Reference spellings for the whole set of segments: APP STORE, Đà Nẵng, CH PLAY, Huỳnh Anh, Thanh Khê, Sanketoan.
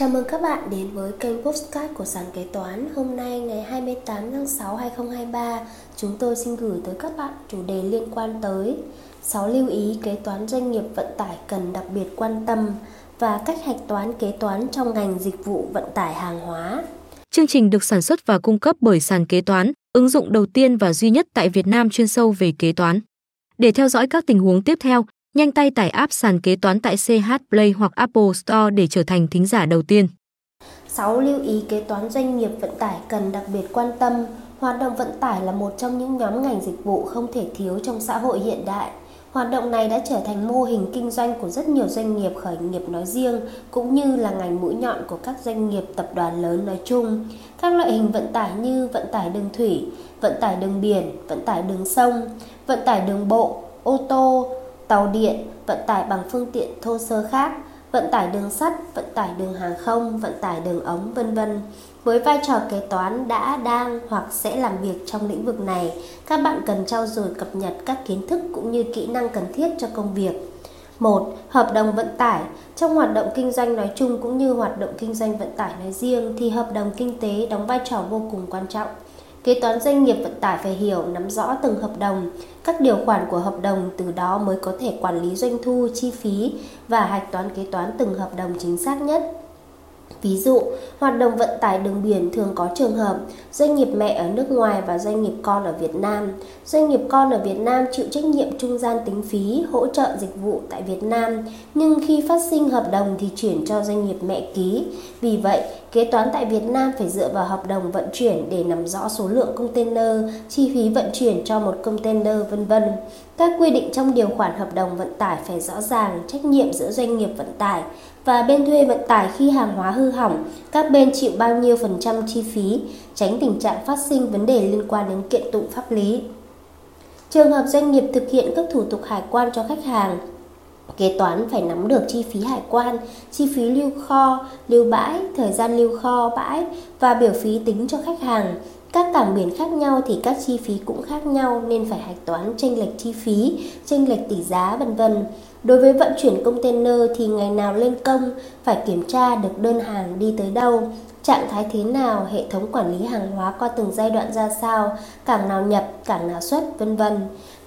Chào mừng các bạn đến với kênh podcast của Sàn Kế Toán. Hôm nay ngày 28 tháng 6, 2023, chúng tôi xin gửi tới các bạn chủ đề liên quan tới 6 lưu ý kế toán doanh nghiệp vận tải cần đặc biệt quan tâm và cách hạch toán kế toán trong ngành dịch vụ vận tải hàng hóa. Chương trình được sản xuất và cung cấp bởi Sàn Kế Toán, ứng dụng đầu tiên và duy nhất tại Việt Nam chuyên sâu về kế toán. Để theo dõi các tình huống tiếp theo, nhanh tay tải app Sàn Kế Toán tại CH Play hoặc Apple Store để trở thành thính giả đầu tiên. 6 lưu ý kế toán doanh nghiệp vận tải cần đặc biệt quan tâm. Hoạt động vận tải là một trong những nhóm ngành dịch vụ không thể thiếu trong xã hội hiện đại. Hoạt động này đã trở thành mô hình kinh doanh của rất nhiều doanh nghiệp khởi nghiệp nói riêng, cũng như là ngành mũi nhọn của các doanh nghiệp tập đoàn lớn nói chung. Các loại hình vận tải như vận tải đường thủy, vận tải đường biển, vận tải đường sông, vận tải đường bộ, ô tô, tàu điện, vận tải bằng phương tiện thô sơ khác, vận tải đường sắt, vận tải đường hàng không, vận tải đường ống, v.v. Với vai trò kế toán đã, đang hoặc sẽ làm việc trong lĩnh vực này, các bạn cần trau dồi cập nhật các kiến thức cũng như kỹ năng cần thiết cho công việc. 1. Hợp đồng vận tải. Trong hoạt động kinh doanh nói chung cũng như hoạt động kinh doanh vận tải nói riêng thì hợp đồng kinh tế đóng vai trò vô cùng quan trọng. Kế toán doanh nghiệp vận tải phải hiểu, nắm rõ từng hợp đồng, các điều khoản của hợp đồng, từ đó mới có thể quản lý doanh thu, chi phí và hạch toán kế toán từng hợp đồng chính xác nhất. Ví dụ, hoạt động vận tải đường biển thường có trường hợp doanh nghiệp mẹ ở nước ngoài và doanh nghiệp con ở Việt Nam. Doanh nghiệp con ở Việt Nam chịu trách nhiệm trung gian tính phí, hỗ trợ dịch vụ tại Việt Nam, nhưng khi phát sinh hợp đồng thì chuyển cho doanh nghiệp mẹ ký. Vì vậy, kế toán tại Việt Nam phải dựa vào hợp đồng vận chuyển để nắm rõ số lượng container, chi phí vận chuyển cho một container, v.v. Các quy định trong điều khoản hợp đồng vận tải phải rõ ràng, trách nhiệm giữa doanh nghiệp vận tải và bên thuê vận tải khi hàng hóa hư hỏng, các bên chịu bao nhiêu % chi phí, tránh tình trạng phát sinh vấn đề liên quan đến kiện tụng pháp lý. Trường hợp doanh nghiệp thực hiện các thủ tục hải quan cho khách hàng, kế toán phải nắm được chi phí hải quan, chi phí lưu kho, lưu bãi, thời gian lưu kho, bãi và biểu phí tính cho khách hàng. Các cảng biển khác nhau thì các chi phí cũng khác nhau nên phải hạch toán chênh lệch chi phí, chênh lệch tỷ giá, v.v. Đối với vận chuyển container thì ngày nào lên công phải kiểm tra được đơn hàng đi tới đâu, trạng thái thế nào, hệ thống quản lý hàng hóa qua từng giai đoạn ra sao, cảng nào nhập, cảng nào xuất, v.v.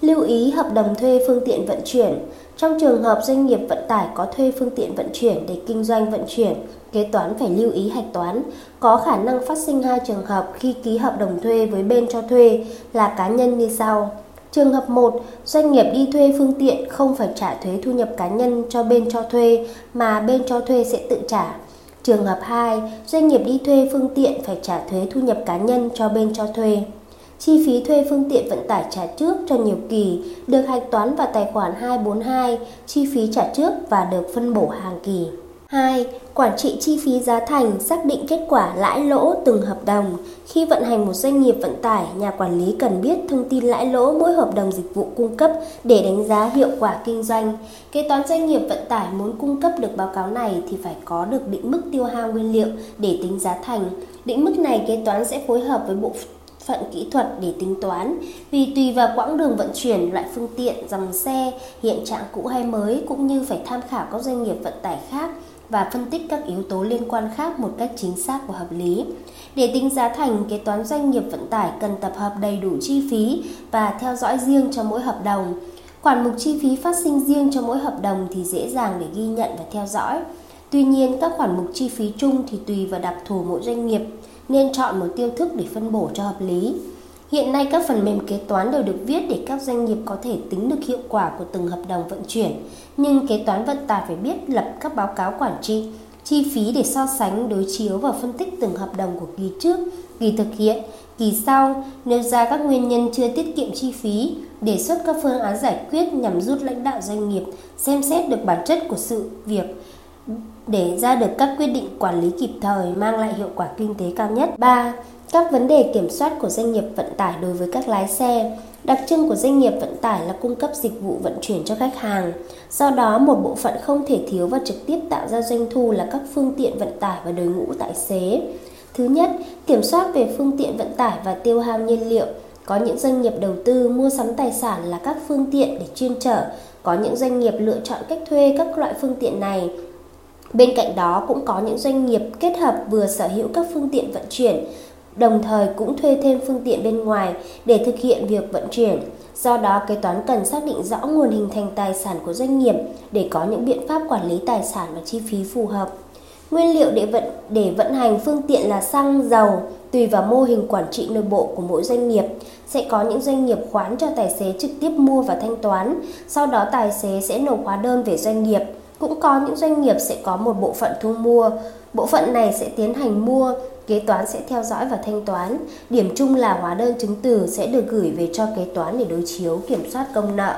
Lưu ý hợp đồng thuê phương tiện vận chuyển. Trong trường hợp doanh nghiệp vận tải có thuê phương tiện vận chuyển để kinh doanh vận chuyển, kế toán phải lưu ý hạch toán. Có khả năng phát sinh 2 trường hợp khi ký hợp đồng thuê với bên cho thuê là cá nhân như sau. Trường hợp 1, doanh nghiệp đi thuê phương tiện không phải trả thuế thu nhập cá nhân cho bên cho thuê mà bên cho thuê sẽ tự trả. Trường hợp 2, doanh nghiệp đi thuê phương tiện phải trả thuế thu nhập cá nhân cho bên cho thuê. Chi phí thuê phương tiện vận tải trả trước cho nhiều kỳ được hạch toán vào tài khoản 242, chi phí trả trước và được phân bổ hàng kỳ. 2. Quản trị chi phí giá thành, xác định kết quả lãi lỗ từng hợp đồng. Khi vận hành một doanh nghiệp vận tải, nhà quản lý cần biết thông tin lãi lỗ mỗi hợp đồng dịch vụ cung cấp để đánh giá hiệu quả kinh doanh. Kế toán doanh nghiệp vận tải muốn cung cấp được báo cáo này thì phải có được định mức tiêu hao nguyên liệu để tính giá thành. Định mức này kế toán sẽ phối hợp với bộ phận kỹ thuật để tính toán, vì tùy vào quãng đường vận chuyển, loại phương tiện, dòng xe, hiện trạng cũ hay mới, cũng như phải tham khảo các doanh nghiệp vận tải khác và phân tích các yếu tố liên quan khác một cách chính xác và hợp lý. Để tính giá thành, kế toán doanh nghiệp vận tải cần tập hợp đầy đủ chi phí và theo dõi riêng cho mỗi hợp đồng. Khoản mục chi phí phát sinh riêng cho mỗi hợp đồng thì dễ dàng để ghi nhận và theo dõi. Tuy nhiên, các khoản mục chi phí chung thì tùy vào đặc thù mỗi doanh nghiệp, nên chọn một tiêu thức để phân bổ cho hợp lý. Hiện nay các phần mềm kế toán đều được viết để các doanh nghiệp có thể tính được hiệu quả của từng hợp đồng vận chuyển, nhưng kế toán vận tải phải biết lập các báo cáo quản trị, chi phí để so sánh, đối chiếu và phân tích từng hợp đồng của kỳ trước, kỳ thực hiện, kỳ sau, nêu ra các nguyên nhân chưa tiết kiệm chi phí, đề xuất các phương án giải quyết nhằm giúp lãnh đạo doanh nghiệp xem xét được bản chất của sự việc, để ra được các quyết định quản lý kịp thời mang lại hiệu quả kinh tế cao nhất. 3. Các vấn đề kiểm soát của doanh nghiệp vận tải đối với các lái xe. Đặc trưng của doanh nghiệp vận tải là cung cấp dịch vụ vận chuyển cho khách hàng. Do đó, một bộ phận không thể thiếu và trực tiếp tạo ra doanh thu là các phương tiện vận tải và đội ngũ tài xế. Thứ nhất, kiểm soát về phương tiện vận tải và tiêu hao nhiên liệu. Có những doanh nghiệp đầu tư mua sắm tài sản là các phương tiện để chuyên chở. Có những doanh nghiệp lựa chọn cách thuê các loại phương tiện này. Bên cạnh đó cũng có những doanh nghiệp kết hợp vừa sở hữu các phương tiện vận chuyển, đồng thời cũng thuê thêm phương tiện bên ngoài để thực hiện việc vận chuyển. Do đó, kế toán cần xác định rõ nguồn hình thành tài sản của doanh nghiệp để có những biện pháp quản lý tài sản và chi phí phù hợp. Nguyên liệu để vận hành phương tiện là xăng, dầu, tùy vào mô hình quản trị nội bộ của mỗi doanh nghiệp. Sẽ có những doanh nghiệp khoán cho tài xế trực tiếp mua và thanh toán, sau đó tài xế sẽ nộp hóa đơn về doanh nghiệp. Cũng có những doanh nghiệp sẽ có một bộ phận thu mua, bộ phận này sẽ tiến hành mua, kế toán sẽ theo dõi và thanh toán. Điểm chung là hóa đơn chứng từ sẽ được gửi về cho kế toán để đối chiếu, kiểm soát công nợ.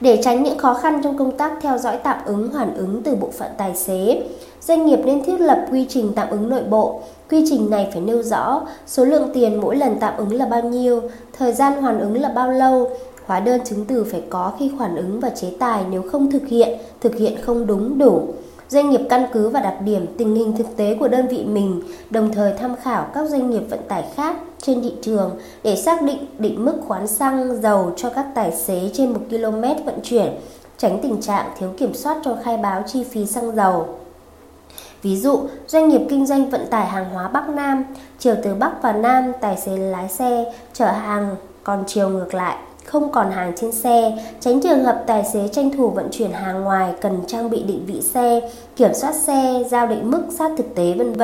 Để tránh những khó khăn trong công tác theo dõi tạm ứng, hoàn ứng từ bộ phận tài xế, doanh nghiệp nên thiết lập quy trình tạm ứng nội bộ. Quy trình này phải nêu rõ số lượng tiền mỗi lần tạm ứng là bao nhiêu, thời gian hoàn ứng là bao lâu. Hóa đơn chứng từ phải có khi hoàn ứng và chế tài nếu không thực hiện không đúng đủ. Doanh nghiệp căn cứ vào đặc điểm, tình hình thực tế của đơn vị mình, đồng thời tham khảo các doanh nghiệp vận tải khác trên thị trường để xác định định mức khoán xăng, dầu cho các tài xế trên 1 km vận chuyển, tránh tình trạng thiếu kiểm soát trong khai báo chi phí xăng dầu. Ví dụ, doanh nghiệp kinh doanh vận tải hàng hóa Bắc Nam, chiều từ Bắc và Nam, tài xế lái xe chở hàng, còn chiều ngược lại không còn hàng trên xe, tránh trường hợp tài xế tranh thủ vận chuyển hàng ngoài cần trang bị định vị xe, kiểm soát xe, giao định mức sát thực tế v.v.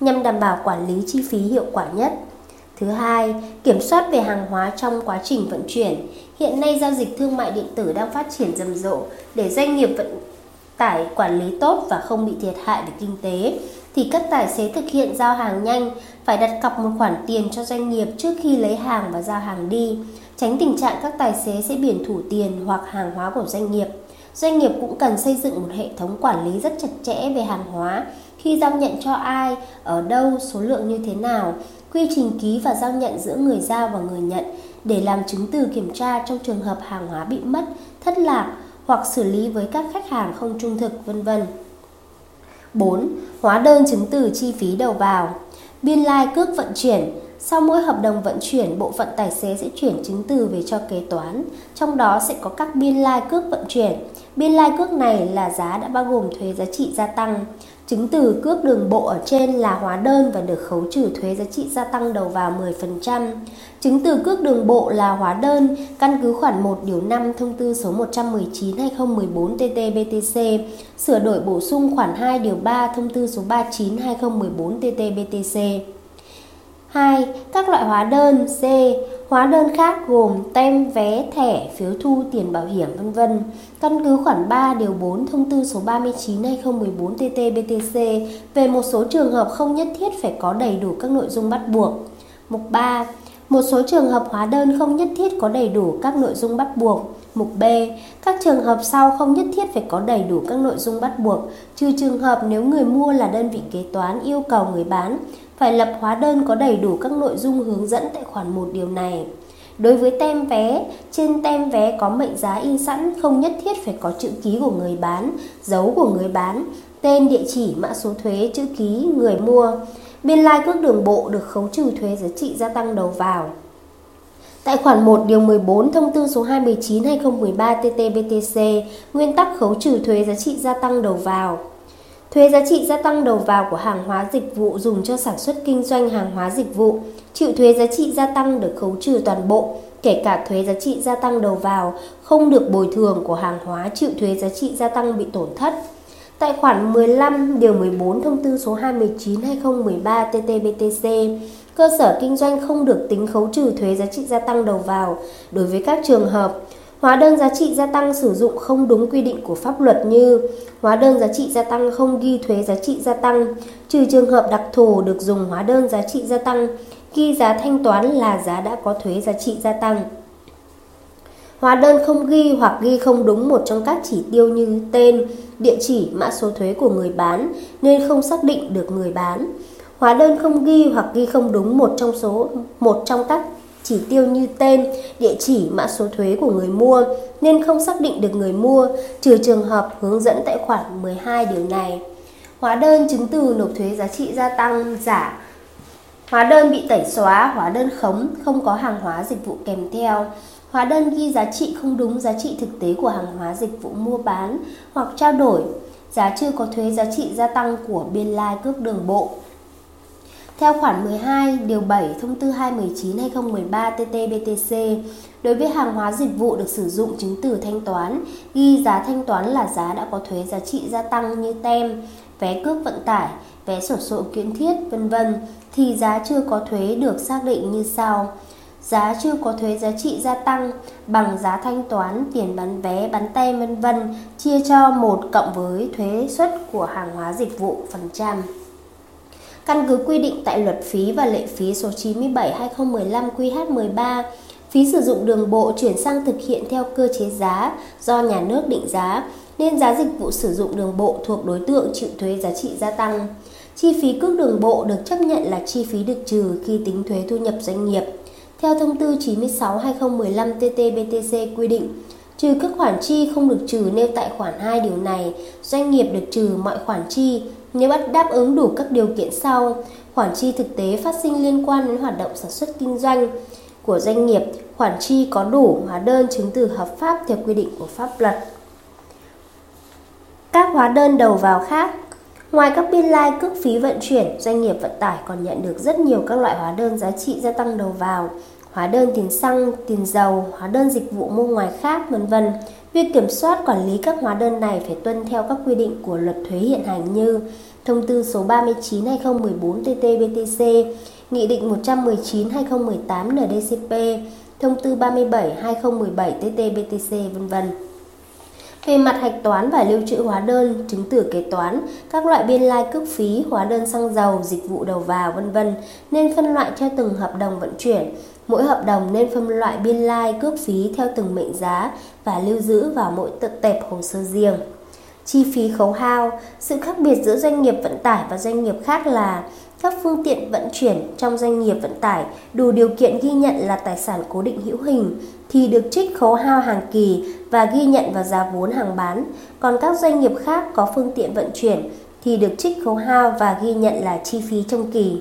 nhằm đảm bảo quản lý chi phí hiệu quả nhất. Thứ hai, kiểm soát về hàng hóa trong quá trình vận chuyển. Hiện nay giao dịch thương mại điện tử đang phát triển rầm rộ, để doanh nghiệp vận tải quản lý tốt và không bị thiệt hại về kinh tế thì các tài xế thực hiện giao hàng nhanh phải đặt cọc một khoản tiền cho doanh nghiệp trước khi lấy hàng và giao hàng đi, tránh tình trạng các tài xế sẽ biển thủ tiền hoặc hàng hóa của doanh nghiệp. Doanh nghiệp cũng cần xây dựng một hệ thống quản lý rất chặt chẽ về hàng hóa, khi giao nhận cho ai, ở đâu, số lượng như thế nào, quy trình ký và giao nhận giữa người giao và người nhận để làm chứng từ kiểm tra trong trường hợp hàng hóa bị mất, thất lạc hoặc xử lý với các khách hàng không trung thực, v.v. 4. Hóa đơn chứng từ chi phí đầu vào. Biên lai cước vận chuyển. Sau mỗi hợp đồng vận chuyển, bộ phận tài xế sẽ chuyển chứng từ về cho kế toán. Trong đó sẽ có các biên lai cước vận chuyển. Biên lai cước này là giá đã bao gồm thuế giá trị gia tăng. Chứng từ cước đường bộ ở trên là hóa đơn và được khấu trừ thuế giá trị gia tăng đầu vào 10%. Chứng từ cước đường bộ là hóa đơn căn cứ khoản 1 điều 5 thông tư số 119/2014/TT-BTC, sửa đổi bổ sung khoản 2 điều 3 thông tư số 39/2014/TT-BTC. 2. Các loại hóa đơn. C. Hóa đơn khác gồm tem, vé, thẻ, phiếu thu, tiền bảo hiểm, v.v. Căn cứ khoản 3 điều 4 thông tư số 39/2014/TT-BTC về một số trường hợp không nhất thiết phải có đầy đủ các nội dung bắt buộc. Mục 3. Một số trường hợp hóa đơn không nhất thiết có đầy đủ các nội dung bắt buộc. Mục B. Các trường hợp sau không nhất thiết phải có đầy đủ các nội dung bắt buộc, trừ trường hợp nếu người mua là đơn vị kế toán yêu cầu người bán phải lập hóa đơn có đầy đủ các nội dung hướng dẫn tại khoản 1 điều này. Đối với tem vé, trên tem vé có mệnh giá in sẵn, không nhất thiết phải có chữ ký của người bán, dấu của người bán, tên, địa chỉ, mã số thuế, chữ ký người mua. Biên lai cước đường bộ được khấu trừ thuế giá trị gia tăng đầu vào. Tại khoản 1 điều 14 thông tư số 219/2013/TT-BTC, nguyên tắc khấu trừ thuế giá trị gia tăng đầu vào. Thuế giá trị gia tăng đầu vào của hàng hóa dịch vụ dùng cho sản xuất kinh doanh hàng hóa dịch vụ, chịu thuế giá trị gia tăng được khấu trừ toàn bộ, kể cả thuế giá trị gia tăng đầu vào không được bồi thường của hàng hóa chịu thuế giá trị gia tăng bị tổn thất. Tại khoản 15 điều 14 thông tư số 219/2013/TT-BTC, cơ sở kinh doanh không được tính khấu trừ thuế giá trị gia tăng đầu vào đối với các trường hợp hóa đơn giá trị gia tăng sử dụng không đúng quy định của pháp luật, như hóa đơn giá trị gia tăng không ghi thuế giá trị gia tăng, trừ trường hợp đặc thù được dùng hóa đơn giá trị gia tăng ghi giá thanh toán là giá đã có thuế giá trị gia tăng. Hóa đơn không ghi hoặc ghi không đúng một trong các chỉ tiêu như tên, địa chỉ, mã số thuế của người bán nên không xác định được người bán. Hóa đơn không ghi hoặc ghi không đúng một trong các chỉ tiêu như tên, địa chỉ, mã số thuế của người mua nên không xác định được người mua, trừ trường hợp hướng dẫn tại khoản 12 điều này. Hóa đơn chứng từ nộp thuế giá trị gia tăng giả, hóa đơn bị tẩy xóa, hóa đơn khống, không có hàng hóa dịch vụ kèm theo, hóa đơn ghi giá trị không đúng giá trị thực tế của hàng hóa dịch vụ mua bán hoặc trao đổi, giá chưa có thuế giá trị gia tăng của biên lai cước đường bộ. Theo khoản 12 điều 7 thông tư 219/2013/TT-BTC, đối với hàng hóa dịch vụ được sử dụng chứng từ thanh toán, ghi giá thanh toán là giá đã có thuế giá trị gia tăng như tem, vé cước vận tải, vé sổ số kiến thiết, v.v. thì giá chưa có thuế được xác định như sau. Giá chưa có thuế giá trị gia tăng bằng giá thanh toán tiền bán vé, bán tem, v.v. chia cho 1 cộng với thuế suất của hàng hóa dịch vụ phần trăm. Căn cứ quy định tại Luật phí và Lệ phí số 97/2015/QH13, phí sử dụng đường bộ chuyển sang thực hiện theo cơ chế giá do nhà nước định giá, nên giá dịch vụ sử dụng đường bộ thuộc đối tượng chịu thuế giá trị gia tăng. Chi phí cước đường bộ được chấp nhận là chi phí được trừ khi tính thuế thu nhập doanh nghiệp. Theo thông tư 96/2015/TT-BTC quy định, trừ các khoản chi không được trừ nêu tại khoản 2 điều này, doanh nghiệp được trừ mọi khoản chi nếu đáp ứng đủ các điều kiện sau: khoản chi thực tế phát sinh liên quan đến hoạt động sản xuất kinh doanh của doanh nghiệp, khoản chi có đủ hóa đơn chứng từ hợp pháp theo quy định của pháp luật, các hóa đơn đầu vào khác. Ngoài các biên lai cước phí vận chuyển, doanh nghiệp vận tải còn nhận được rất nhiều các loại hóa đơn giá trị gia tăng đầu vào, hóa đơn tiền xăng, tiền dầu, hóa đơn dịch vụ mua ngoài khác, v.v. Việc kiểm soát quản lý các hóa đơn này phải tuân theo các quy định của Luật thuế hiện hành như thông tư số 39/2014/TT-BTC, Nghị định 119/2018/NDCP, thông tư 37/2017/TT-BTC, v.v. Về mặt hạch toán và lưu trữ hóa đơn, chứng từ kế toán, các loại biên lai cước phí, hóa đơn xăng dầu, dịch vụ đầu vào, v.v. nên phân loại theo từng hợp đồng vận chuyển. Mỗi hợp đồng nên phân loại biên lai cước phí theo từng mệnh giá và lưu giữ vào mỗi tệp hồ sơ riêng. Chi phí khấu hao. Sự khác biệt giữa doanh nghiệp vận tải và doanh nghiệp khác là các phương tiện vận chuyển trong doanh nghiệp vận tải đủ điều kiện ghi nhận là tài sản cố định hữu hình thì được trích khấu hao hàng kỳ và ghi nhận vào giá vốn hàng bán, còn các doanh nghiệp khác có phương tiện vận chuyển thì được trích khấu hao và ghi nhận là chi phí trong kỳ.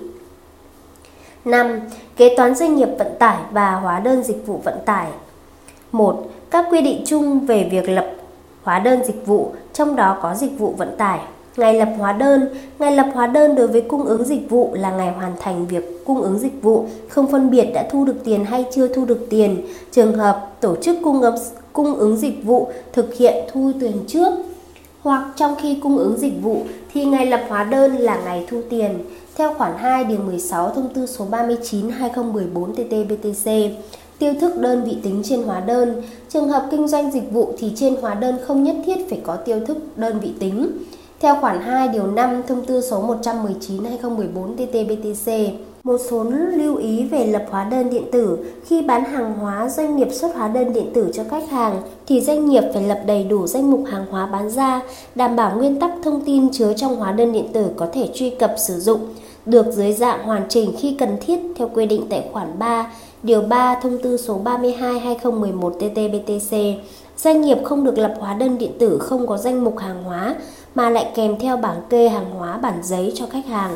5. Kế toán doanh nghiệp vận tải và hóa đơn dịch vụ vận tải. 1. Các quy định chung về việc lập hóa đơn dịch vụ, trong đó có dịch vụ vận tải. Ngày lập hóa đơn. Ngày lập hóa đơn đối với cung ứng dịch vụ là ngày hoàn thành việc cung ứng dịch vụ, không phân biệt đã thu được tiền hay chưa thu được tiền. Trường hợp tổ chức cung ứng dịch vụ thực hiện thu tiền trước hoặc trong khi cung ứng dịch vụ thì ngày lập hóa đơn là ngày thu tiền. Theo khoản 2 điều 16 thông tư số 39/2014/TT-BTC, tiêu thức đơn vị tính trên hóa đơn. Trường hợp kinh doanh dịch vụ thì trên hóa đơn không nhất thiết phải có tiêu thức đơn vị tính. Theo khoản 2 điều 5 thông tư số 119/2014/TT-BTC, một số lưu ý về lập hóa đơn điện tử. Khi bán hàng hóa, doanh nghiệp xuất hóa đơn điện tử cho khách hàng thì doanh nghiệp phải lập đầy đủ danh mục hàng hóa bán ra, đảm bảo nguyên tắc thông tin chứa trong hóa đơn điện tử có thể truy cập sử dụng được dưới dạng hoàn chỉnh khi cần thiết theo quy định tại khoản 3 điều 3 thông tư số 32/2011/TT-BTC. Doanh nghiệp không được lập hóa đơn điện tử không có danh mục hàng hóa mà lại kèm theo bảng kê hàng hóa, bản giấy cho khách hàng.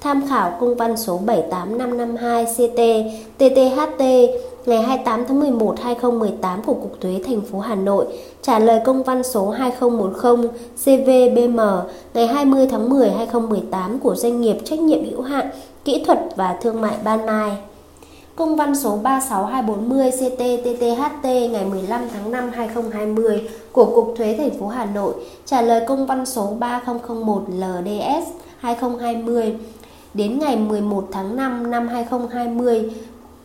Tham khảo công văn số 78552/CT-TTHT ngày 28 tháng 11 2018 của Cục Thuế thành phố Hà Nội trả lời công văn số 2010/CVBM ngày 20 tháng 10 2018 của Doanh nghiệp Trách nhiệm hữu hạn Kỹ thuật và Thương mại Ban Mai. Công văn số 36240/CT-TTHT ngày 15 tháng 5 2020 của Cục Thuế thành phố Hà Nội trả lời công văn số 3001/LDS-2020 đến ngày 11 tháng 5 năm 2020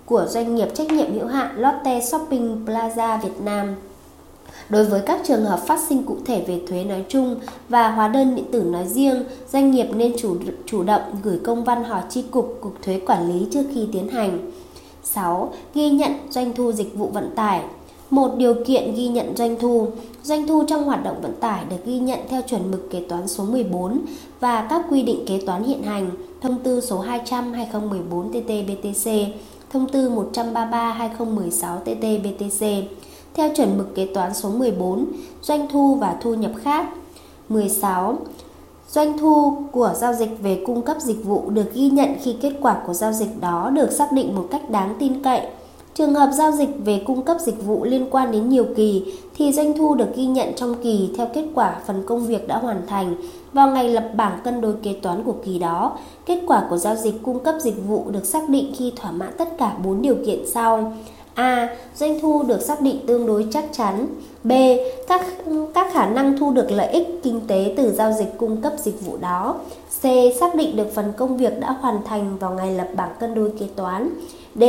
của Doanh nghiệp Trách nhiệm hữu hạn Lotte Shopping Plaza Việt Nam. Đối với các trường hợp phát sinh cụ thể về thuế nói chung và hóa đơn điện tử nói riêng, doanh nghiệp nên chủ động gửi công văn hỏi chi cục, Cục Thuế quản lý trước khi tiến hành. 6. Ghi nhận doanh thu dịch vụ vận tải. Một, điều kiện ghi nhận doanh thu. Doanh thu trong hoạt động vận tải được ghi nhận theo chuẩn mực kế toán số 14 và các quy định kế toán hiện hành, thông tư số 200/2014/TT-BTC, thông tư 133/2016/TT-BTC. Theo chuẩn mực kế toán số 14, doanh thu và thu nhập khác. 16. Doanh thu của giao dịch về cung cấp dịch vụ được ghi nhận khi kết quả của giao dịch đó được xác định một cách đáng tin cậy. Trường hợp giao dịch về cung cấp dịch vụ liên quan đến nhiều kỳ thì doanh thu được ghi nhận trong kỳ theo kết quả phần công việc đã hoàn thành vào ngày lập bảng cân đối kế toán của kỳ đó. Kết quả của giao dịch cung cấp dịch vụ được xác định khi thỏa mãn tất cả 4 điều kiện sau. A. Doanh thu được xác định tương đối chắc chắn. B. Các khả năng thu được lợi ích kinh tế từ giao dịch cung cấp dịch vụ đó. C. Xác định được phần công việc đã hoàn thành vào ngày lập bảng cân đối kế toán. D.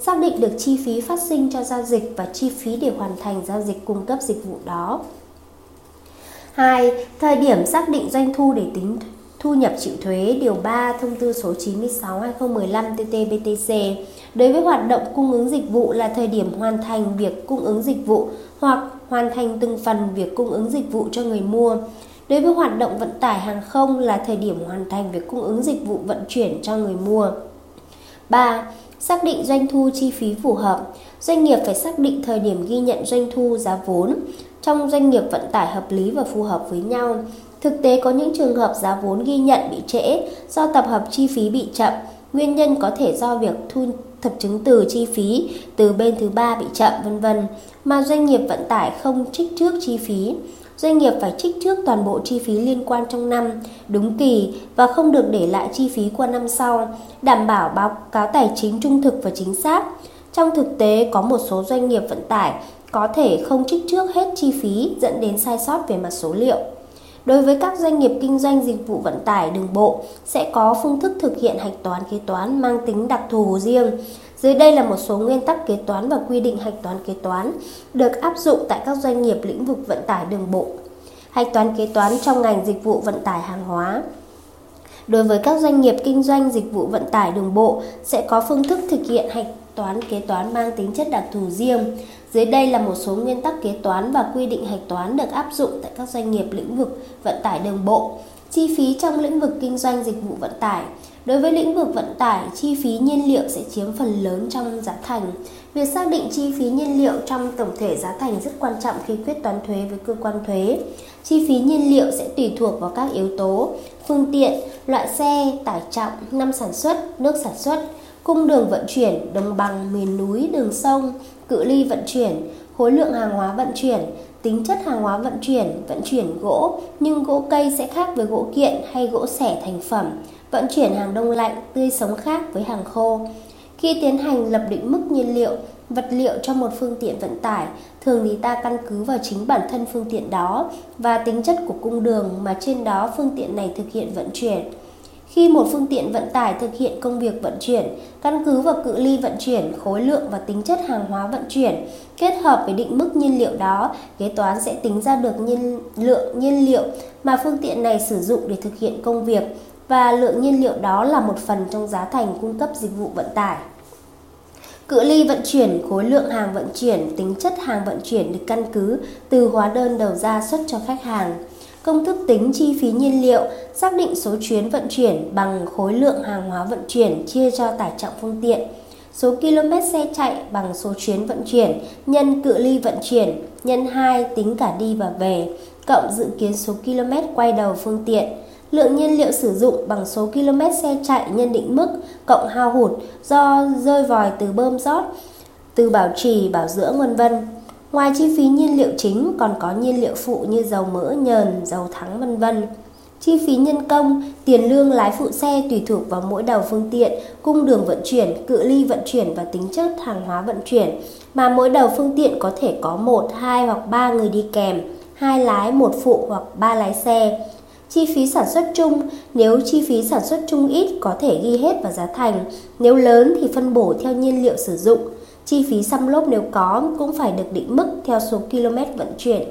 Xác định được chi phí phát sinh cho giao dịch và chi phí để hoàn thành giao dịch cung cấp dịch vụ đó. 2. Thời điểm xác định doanh thu để tính thu nhập chịu thuế, điều 3 thông tư số 96/2015/TT-BTC. Đối với hoạt động cung ứng dịch vụ là thời điểm hoàn thành việc cung ứng dịch vụ hoặc hoàn thành từng phần việc cung ứng dịch vụ cho người mua. Đối với hoạt động vận tải hàng không là thời điểm hoàn thành việc cung ứng dịch vụ vận chuyển cho người mua. 3. Xác định doanh thu chi phí phù hợp. Doanh nghiệp phải xác định thời điểm ghi nhận doanh thu giá vốn trong doanh nghiệp vận tải hợp lý và phù hợp với nhau. Thực tế có những trường hợp giá vốn ghi nhận bị trễ do tập hợp chi phí bị chậm. Nguyên nhân có thể do việc thu thập chứng từ chi phí từ bên thứ ba bị chậm v.v. mà doanh nghiệp vận tải không trích trước chi phí. Doanh nghiệp phải trích trước toàn bộ chi phí liên quan trong năm, đúng kỳ và không được để lại chi phí qua năm sau, đảm bảo báo cáo tài chính trung thực và chính xác. Trong thực tế, có một số doanh nghiệp vận tải có thể không trích trước hết chi phí dẫn đến sai sót về mặt số liệu. Đối với các doanh nghiệp kinh doanh dịch vụ vận tải đường bộ sẽ có phương thức thực hiện hạch toán kế toán mang tính đặc thù riêng. Dưới đây là một số nguyên tắc kế toán và quy định hạch toán kế toán được áp dụng tại các doanh nghiệp lĩnh vực vận tải đường bộ. Hạch toán kế toán trong ngành dịch vụ vận tải hàng hóa. Đối với các doanh nghiệp kinh doanh dịch vụ vận tải đường bộ sẽ có phương thức thực hiện hạch toán kế toán mang tính chất đặc thù riêng. Dưới đây là một số nguyên tắc kế toán và quy định hạch toán được áp dụng tại các doanh nghiệp lĩnh vực vận tải đường bộ. Chi phí trong lĩnh vực kinh doanh dịch vụ vận tải. Đối với lĩnh vực vận tải, chi phí nhiên liệu sẽ chiếm phần lớn trong giá thành. Việc xác định chi phí nhiên liệu trong tổng thể giá thành rất quan trọng khi quyết toán thuế với cơ quan thuế. Chi phí nhiên liệu sẽ tùy thuộc vào các yếu tố: phương tiện, loại xe, tải trọng, năm sản xuất, cung đường vận chuyển, đồng bằng, miền núi, đường sông, cự ly vận chuyển, khối lượng hàng hóa vận chuyển, tính chất hàng hóa vận chuyển gỗ, nhưng gỗ cây sẽ khác với gỗ kiện hay gỗ xẻ thành phẩm, vận chuyển hàng đông lạnh, tươi sống khác với hàng khô. Khi tiến hành lập định mức nhiên liệu, vật liệu cho một phương tiện vận tải, thường thì ta căn cứ vào chính bản thân phương tiện đó và tính chất của cung đường mà trên đó phương tiện này thực hiện vận chuyển. Khi một phương tiện vận tải thực hiện công việc vận chuyển, căn cứ vào cự ly vận chuyển, khối lượng và tính chất hàng hóa vận chuyển, kết hợp với định mức nhiên liệu đó, kế toán sẽ tính ra được lượng nhiên liệu mà phương tiện này sử dụng để thực hiện công việc, và lượng nhiên liệu đó là một phần trong giá thành cung cấp dịch vụ vận tải. Cự ly vận chuyển, khối lượng hàng vận chuyển, tính chất hàng vận chuyển được căn cứ từ hóa đơn đầu ra xuất cho khách hàng. Công thức tính chi phí nhiên liệu xác định số chuyến vận chuyển bằng khối lượng hàng hóa vận chuyển chia cho tải trọng phương tiện, số km xe chạy bằng số chuyến vận chuyển nhân cự ly vận chuyển nhân 2 tính cả đi và về cộng dự kiến số km quay đầu phương tiện, lượng nhiên liệu sử dụng bằng số km xe chạy nhân định mức cộng hao hụt do rơi vòi từ bơm rót, từ bảo trì, bảo dưỡng v.v. Ngoài chi phí nhiên liệu chính còn có nhiên liệu phụ như dầu mỡ, nhờn, dầu thắng v.v. Chi phí nhân công, tiền lương lái phụ xe tùy thuộc vào mỗi đầu phương tiện, cung đường vận chuyển, cự ly vận chuyển và tính chất hàng hóa vận chuyển mà mỗi đầu phương tiện có thể có 1, 2 hoặc 3 người đi kèm, 2 lái, 1 phụ hoặc 3 lái xe. Chi phí sản xuất chung, nếu chi phí sản xuất chung ít có thể ghi hết vào giá thành, nếu lớn thì phân bổ theo nhiên liệu sử dụng. Chi phí xăm lốp nếu có cũng phải được định mức theo số km vận chuyển.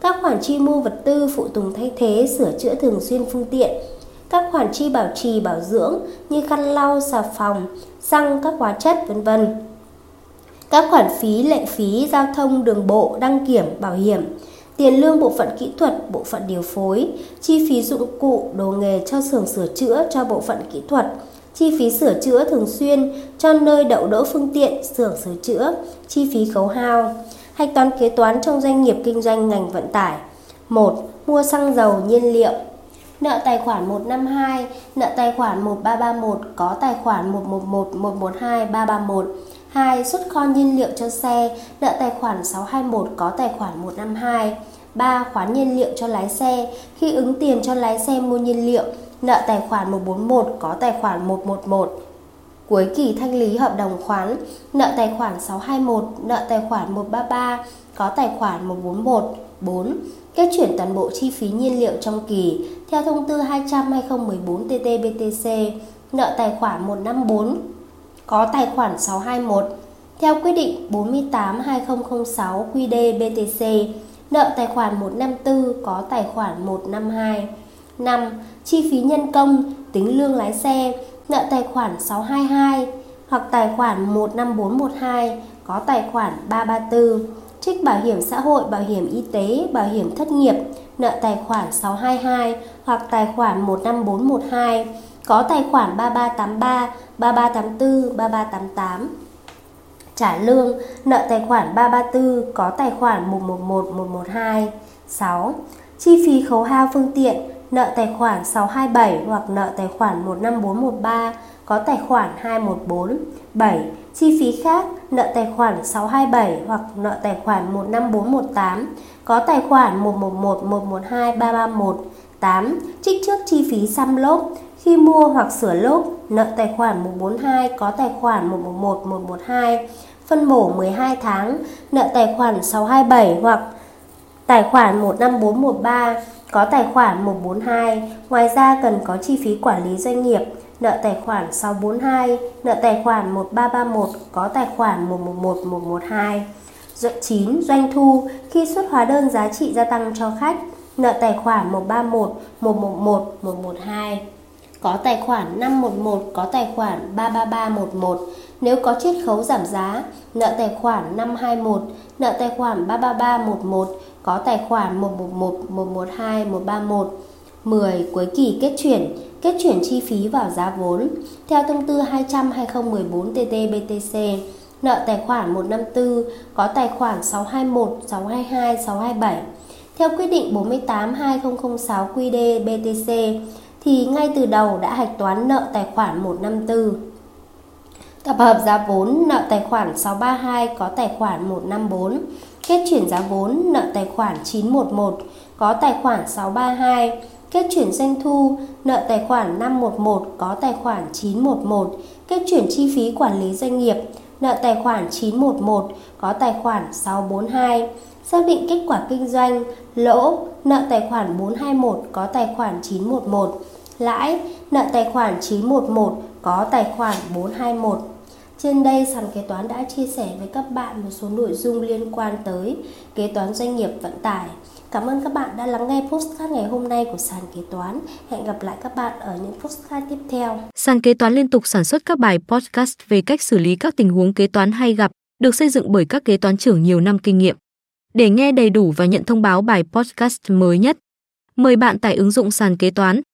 Các khoản chi mua vật tư, phụ tùng thay thế, sửa chữa thường xuyên phương tiện. Các khoản chi bảo trì, bảo dưỡng như khăn lau, xà phòng, xăng, các hóa chất v.v. Các khoản phí, lệ phí, giao thông, đường bộ, đăng kiểm, bảo hiểm, tiền lương bộ phận kỹ thuật, bộ phận điều phối, chi phí dụng cụ, đồ nghề cho xưởng sửa chữa, cho bộ phận kỹ thuật. Chi phí sửa chữa thường xuyên cho nơi đậu đỗ phương tiện, xưởng sửa chữa, chi phí khấu hao. Hạch toán kế toán trong doanh nghiệp kinh doanh ngành vận tải. 1. Mua xăng dầu nhiên liệu. Nợ tài khoản 152, nợ tài khoản 1331, có tài khoản 111, 112, 331. 2. Xuất kho nhiên liệu cho xe, nợ tài khoản 621 có tài khoản 152. 3. Khoán nhiên liệu cho lái xe, khi ứng tiền cho lái xe mua nhiên liệu, nợ tài khoản 141 có tài khoản 111. Cuối kỳ thanh lý hợp đồng khoán, nợ tài khoản 621, nợ tài khoản 133, có tài khoản 141. 4. Kết chuyển toàn bộ chi phí nhiên liệu trong kỳ, theo thông tư 200/2014/TT-BTC, nợ tài khoản 154, có tài khoản 621, theo quyết định 48/2006/QĐ-BTC, nợ tài khoản 154, có tài khoản 152. 5. Chi phí nhân công, tính lương lái xe, nợ tài khoản 622 hoặc tài khoản 15412, có tài khoản 334. Trích bảo hiểm xã hội, bảo hiểm y tế, bảo hiểm thất nghiệp, nợ tài khoản 622 hoặc tài khoản 15412, có tài khoản 3383, 3384, 3388. Trả lương, nợ tài khoản 334, có tài khoản 111, 112. 6. Chi phí khấu hao phương tiện, nợ tài khoản 627 hoặc nợ tài khoản 15413, có tài khoản 214. 7. Chi phí khác, nợ tài khoản 627 hoặc nợ tài khoản 15418, có tài khoản 111, 112, 331. 8. Trích trước chi phí xăm lốp, khi mua hoặc sửa lốp, nợ tài khoản 142, có tài khoản 111, 112. Phân bổ 12 tháng, nợ tài khoản 627 hoặc tài khoản 15413, có tài khoản 142. Ngoài ra cần có chi phí quản lý doanh nghiệp, nợ tài khoản 642, nợ tài khoản 1331, có tài khoản 111, 112. 9. Doanh thu, khi xuất hóa đơn giá trị gia tăng cho khách, nợ tài khoản 131, 111, 112, có tài khoản 511, có tài khoản 33311. Nếu có chiết khấu giảm giá, nợ tài khoản 521, nợ tài khoản 33311, có tài khoản 111, 112, 131. 10. Cuối kỳ kết chuyển chi phí vào giá vốn, theo thông tư 200/2014/TT-BTC, nợ tài khoản 154, có tài khoản 621, 622, 627. Theo quyết định 48/2006/QĐ-BTC, thì ngay từ đầu đã hạch toán nợ tài khoản 154. Tập hợp giá vốn, nợ tài khoản 632, có tài khoản 154. Kết chuyển giá vốn, nợ tài khoản 911, có tài khoản 632. Kết chuyển doanh thu, nợ tài khoản 511, có tài khoản 911. Kết chuyển chi phí quản lý doanh nghiệp, nợ tài khoản 911, có tài khoản 642. Xác định kết quả kinh doanh, lỗ, nợ tài khoản 421, có tài khoản 911. Lãi, nợ tài khoản 911, có tài khoản 421. Trên đây, sàn kế toán đã chia sẻ với các bạn một số nội dung liên quan tới kế toán doanh nghiệp vận tải. Cảm ơn các bạn đã lắng nghe podcast ngày hôm nay của sàn kế toán. Hẹn gặp lại các bạn ở những podcast tiếp theo. Sàn kế toán liên tục sản xuất các bài podcast về cách xử lý các tình huống kế toán hay gặp, được xây dựng bởi các kế toán trưởng nhiều năm kinh nghiệm. Để nghe đầy đủ và nhận thông báo bài podcast mới nhất, mời bạn tải ứng dụng sàn kế toán,